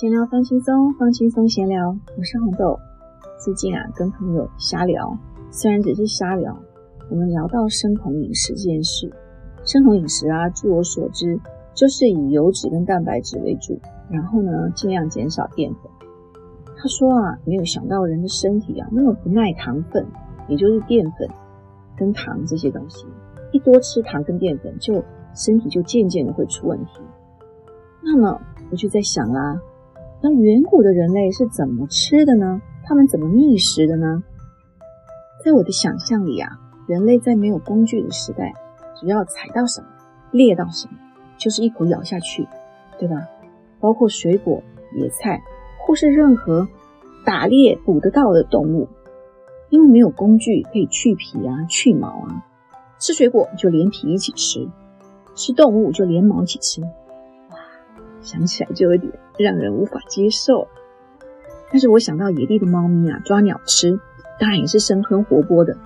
闲聊放轻松，放轻松闲聊。我是红豆。最近跟朋友瞎聊，虽然只是瞎聊，我们聊到生酮饮食这件事。生酮饮食据我所知，就是以油脂跟蛋白质为主，然后呢，尽量减少淀粉。他说没有想到人的身体那么不耐糖分，也就是淀粉跟糖这些东西，一多吃糖跟淀粉，就身体就渐渐的会出问题。那么我就在想那远古的人类是怎么吃的呢？他们怎么觅食的呢？在我的想象里人类在没有工具的时代，只要采到什么猎到什么，就是一口咬下去，对吧？包括水果、野菜或是任何打猎捕得到的动物，因为没有工具可以去皮去毛吃水果就连皮一起吃，吃动物就连毛一起吃。想起来就有点让人无法接受。但是我想到野地的猫咪抓鸟吃，当然也是生吞活剥的，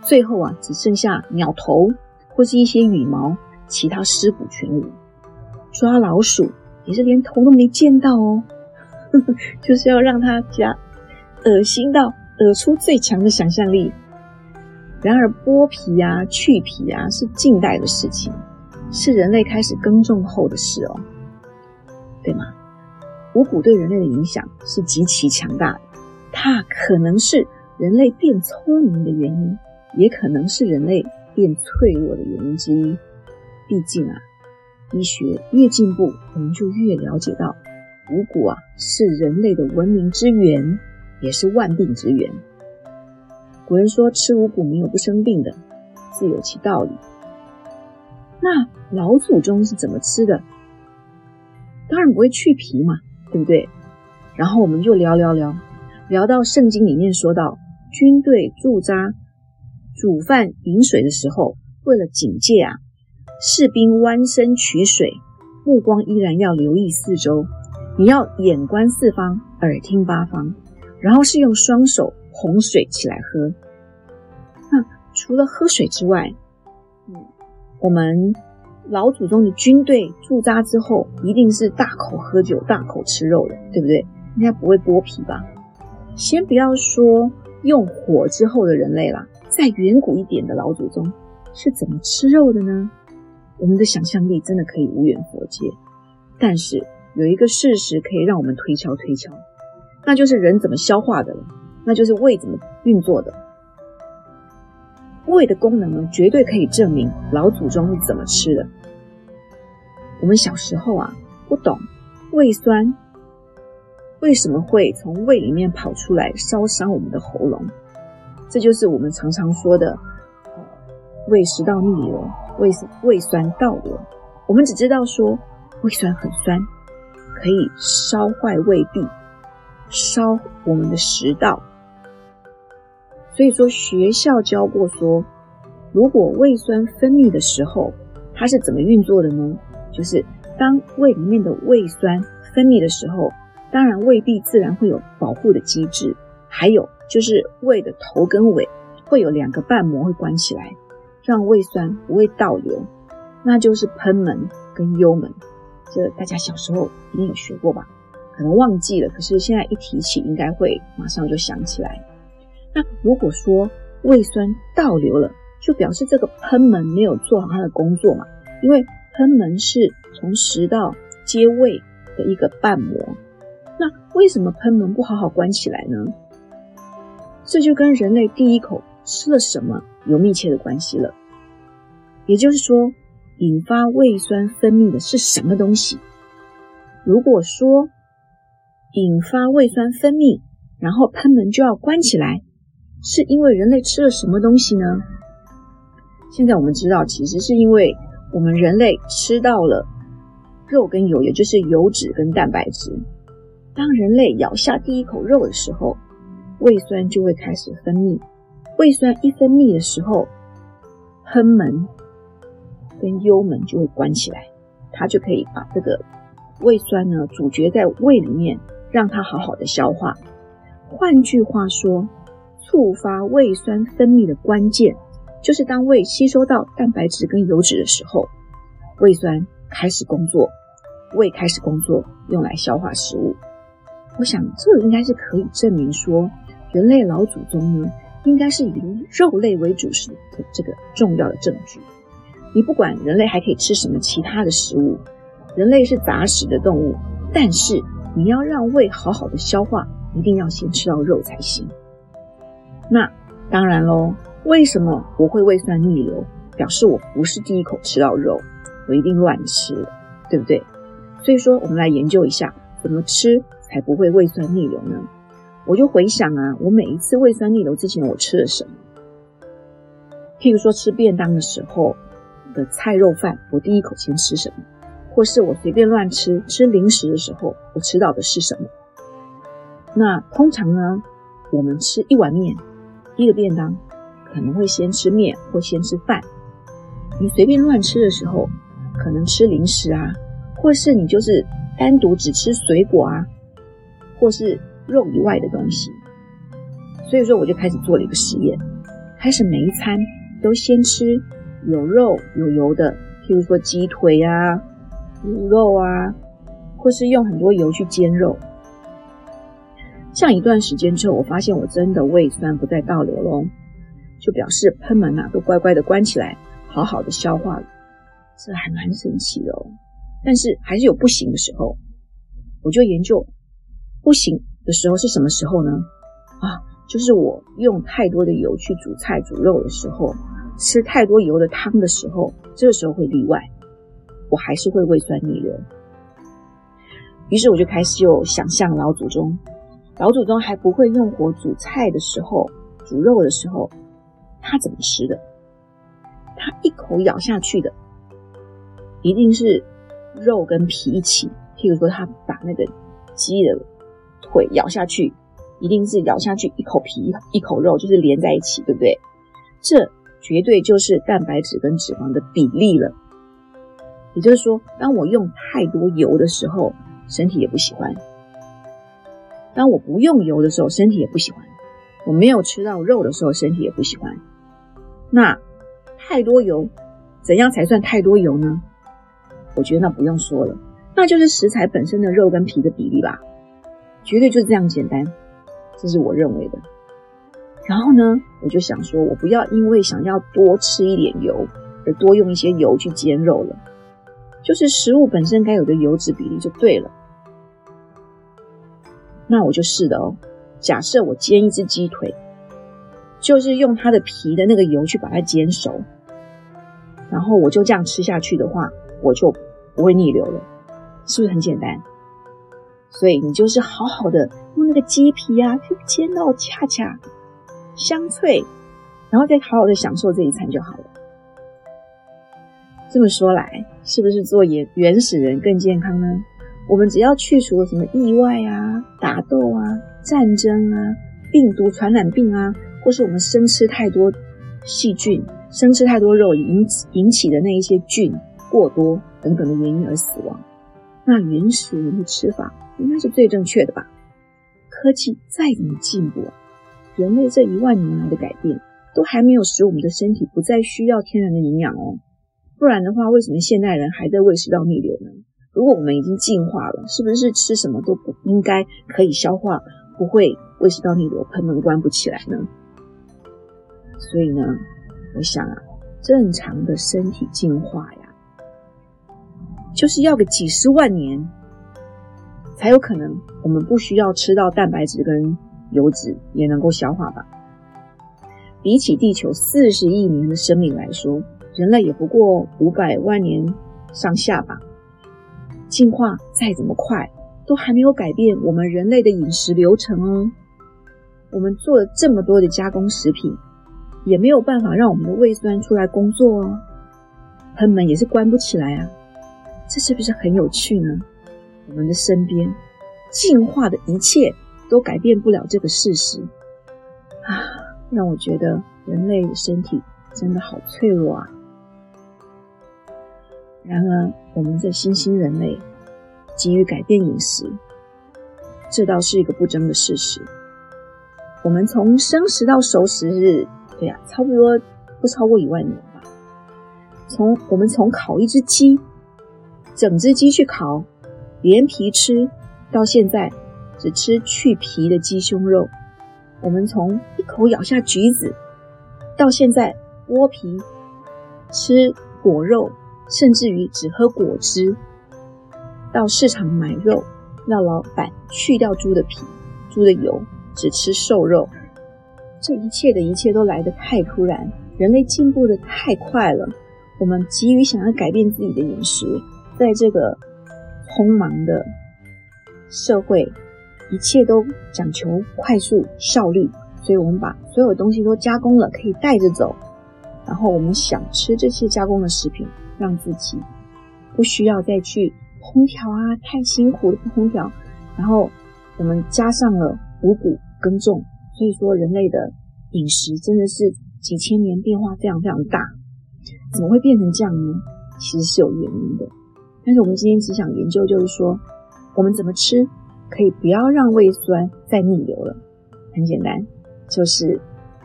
最后只剩下鸟头或是一些羽毛，其他尸骨全无。抓老鼠也是连头都没见到就是要让它家恶心到恶出最强的想象力。然而剥皮去皮是近代的事情，是人类开始耕种后的事对吗？五谷对人类的影响是极其强大的，它可能是人类变聪明的原因，也可能是人类变脆弱的原因之一。毕竟医学越进步，我们就越了解到五谷是人类的文明之源，也是万病之源。古人说吃五谷没有不生病的，自有其道理。那老祖宗是怎么吃的？当然不会去皮嘛，对不对？然后我们就聊到圣经里面说到，军队驻扎煮饭饮水的时候，为了警戒士兵弯身取水，目光依然要留意四周，你要眼观四方，耳听八方，然后是用双手捧水起来喝。那除了喝水之外，我们老祖宗的军队驻扎之后，一定是大口喝酒大口吃肉的，对不对？应该不会剥皮吧？先不要说用火之后的人类啦，在远古一点的老祖宗是怎么吃肉的呢？我们的想象力真的可以无远弗届。但是有一个事实可以让我们推敲，那就是人怎么消化的了，那就是胃怎么运作的。胃的功能呢，绝对可以证明老祖宗是怎么吃的。我们小时候不懂胃酸为什么会从胃里面跑出来烧伤我们的喉咙，这就是我们常常说的胃食道逆流、胃酸倒流。我们只知道说胃酸很酸，可以烧坏胃壁，烧我们的食道。所以说学校教过说，如果胃酸分泌的时候，它是怎么运作的呢？就是当胃里面的胃酸分泌的时候，当然胃壁自然会有保护的机制，还有就是胃的头跟尾会有两个瓣膜会关起来，让胃酸不会倒流，那就是贲门跟幽门。这大家小时候一定有学过吧？可能忘记了，可是现在一提起应该会马上就想起来。那如果说胃酸倒流了，就表示这个贲门没有做好它的工作嘛，因为贲门是从食道接胃的一个瓣膜。那为什么贲门不好好关起来呢？这就跟人类第一口吃了什么有密切的关系了。也就是说，引发胃酸分泌的是什么东西？如果说引发胃酸分泌，然后贲门就要关起来，是因为人类吃了什么东西呢？现在我们知道，其实是因为我们人类吃到了肉跟油，也就是油脂跟蛋白质。当人类咬下第一口肉的时候，胃酸就会开始分泌。胃酸一分泌的时候，贲门跟幽门就会关起来，它就可以把这个胃酸呢阻绝在胃里面，让它好好的消化。换句话说，触发胃酸分泌的关键，就是当胃吸收到蛋白质跟油脂的时候，胃酸开始工作，胃开始工作，用来消化食物。我想这应该是可以证明说，人类老祖宗呢，应该是以肉类为主食的这个重要的证据。你不管人类还可以吃什么其他的食物，人类是杂食的动物，但是你要让胃好好的消化，一定要先吃到肉才行。那当然咯，为什么我会胃酸逆流？表示我不是第一口吃到肉，我一定乱吃了，对不对？所以说我们来研究一下怎么吃才不会胃酸逆流呢？我就回想啊，我每一次胃酸逆流之前我吃了什么。譬如说吃便当的时候的菜肉饭，我第一口先吃什么？或是我随便乱吃，吃零食的时候我吃到的是什么？那通常呢，我们吃一碗面，一个便当，可能会先吃面或先吃饭。你随便乱吃的时候，可能吃零食啊，或是你就是单独只吃水果啊，或是肉以外的东西。所以说我就开始做了一个实验，开始每一餐都先吃有肉有油的，譬如说鸡腿啊、猪肉啊，或是用很多油去煎肉。像一段时间之后，我发现我真的胃酸不再倒流咯，就表示喷门啊都乖乖的关起来，好好的消化了。这还蛮神奇的哦，但是还是有不行的时候。我就研究不行的时候是什么时候呢？就是我用太多的油去煮菜煮肉的时候，吃太多油的汤的时候，这个时候会例外，我还是会胃酸逆流。于是我就开始有想象老祖宗还不会用火煮菜的时候、煮肉的时候，他怎么吃的？他一口咬下去的一定是肉跟皮一起，譬如说他把那个鸡的腿咬下去，一定是咬下去一口皮一口肉，就是连在一起，对不对？这绝对就是蛋白质跟脂肪的比例了。也就是说，当我用太多油的时候，身体也不喜欢；当我不用油的时候，身体也不喜欢；我没有吃到肉的时候，身体也不喜欢。那太多油，怎样才算太多油呢？我觉得那不用说了，那就是食材本身的肉跟皮的比例吧，绝对就这样简单，这是我认为的。然后呢，我就想说，我不要因为想要多吃一点油而多用一些油去煎肉了，就是食物本身该有的油脂比例就对了。那我就试的哦，假设我煎一只鸡腿，就是用它的皮的那个油去把它煎熟，然后我就这样吃下去的话，我就不会逆流了，是不是很简单？所以你就是好好的用那个鸡皮啊去煎到恰恰香脆，然后再好好的享受这一餐就好了。这么说来，是不是做原始人更健康呢？我们只要去除了什么意外啊、打斗啊、战争啊、病毒传染病啊，或是我们生吃太多细菌、生吃太多肉引起的那一些菌过多等等的原因而死亡，那原始人的吃法应该是最正确的吧？科技再怎么进步啊，人类这1万年来的改变都还没有使我们的身体不再需要天然的营养哦，不然的话为什么现代人还在胃食道逆流呢？如果我们已经进化了，是不是吃什么都不应该可以消化，不会胃食道逆流、喷门关不起来呢？所以呢，我想啊，正常的身体进化呀，就是要个几十万年才有可能我们不需要吃到蛋白质跟油脂也能够消化吧。比起地球40亿年的生命来说，人类也不过500万年上下吧。进化再怎么快，都还没有改变我们人类的饮食流程哦。我们做了这么多的加工食品，也没有办法让我们的胃酸出来工作哦，喷门也是关不起来啊。这是不是很有趣呢？我们的身边进化的一切都改变不了这个事实啊，让我觉得人类的身体真的好脆弱啊。然而我们这新兴人类急于改变饮食，这倒是一个不争的事实。我们从生食到熟食日，对啊，差不多不超过1万年吧。我们从烤一只鸡，整只鸡去烤，连皮吃，到现在只吃去皮的鸡胸肉。我们从一口咬下橘子，到现在剥皮、吃果肉，甚至于只喝果汁，到市场买肉，让老板去掉猪的皮、猪的油，只吃瘦肉。这一切的一切都来得太突然，人类进步得太快了，我们急于想要改变自己的饮食，在这个匆忙的社会，一切都讲求快速效率，所以我们把所有东西都加工了，可以带着走，然后我们想吃这些加工的食品，让自己不需要再去烹调啊，太辛苦的烹调，然后我们加上了五谷耕种，所以说人类的饮食真的是几千年变化非常非常大。怎么会变成这样呢？其实是有原因的，但是我们今天只想研究，就是说我们怎么吃可以不要让胃酸再逆流了。很简单，就是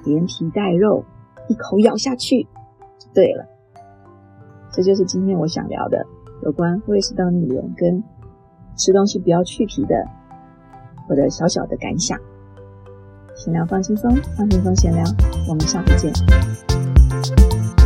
连皮带肉一口咬下去就对了。这就是今天我想聊的有关胃食道逆流跟吃东西不要去皮的我的小小的感想。闲聊放轻松，放轻松闲聊，我们下次见。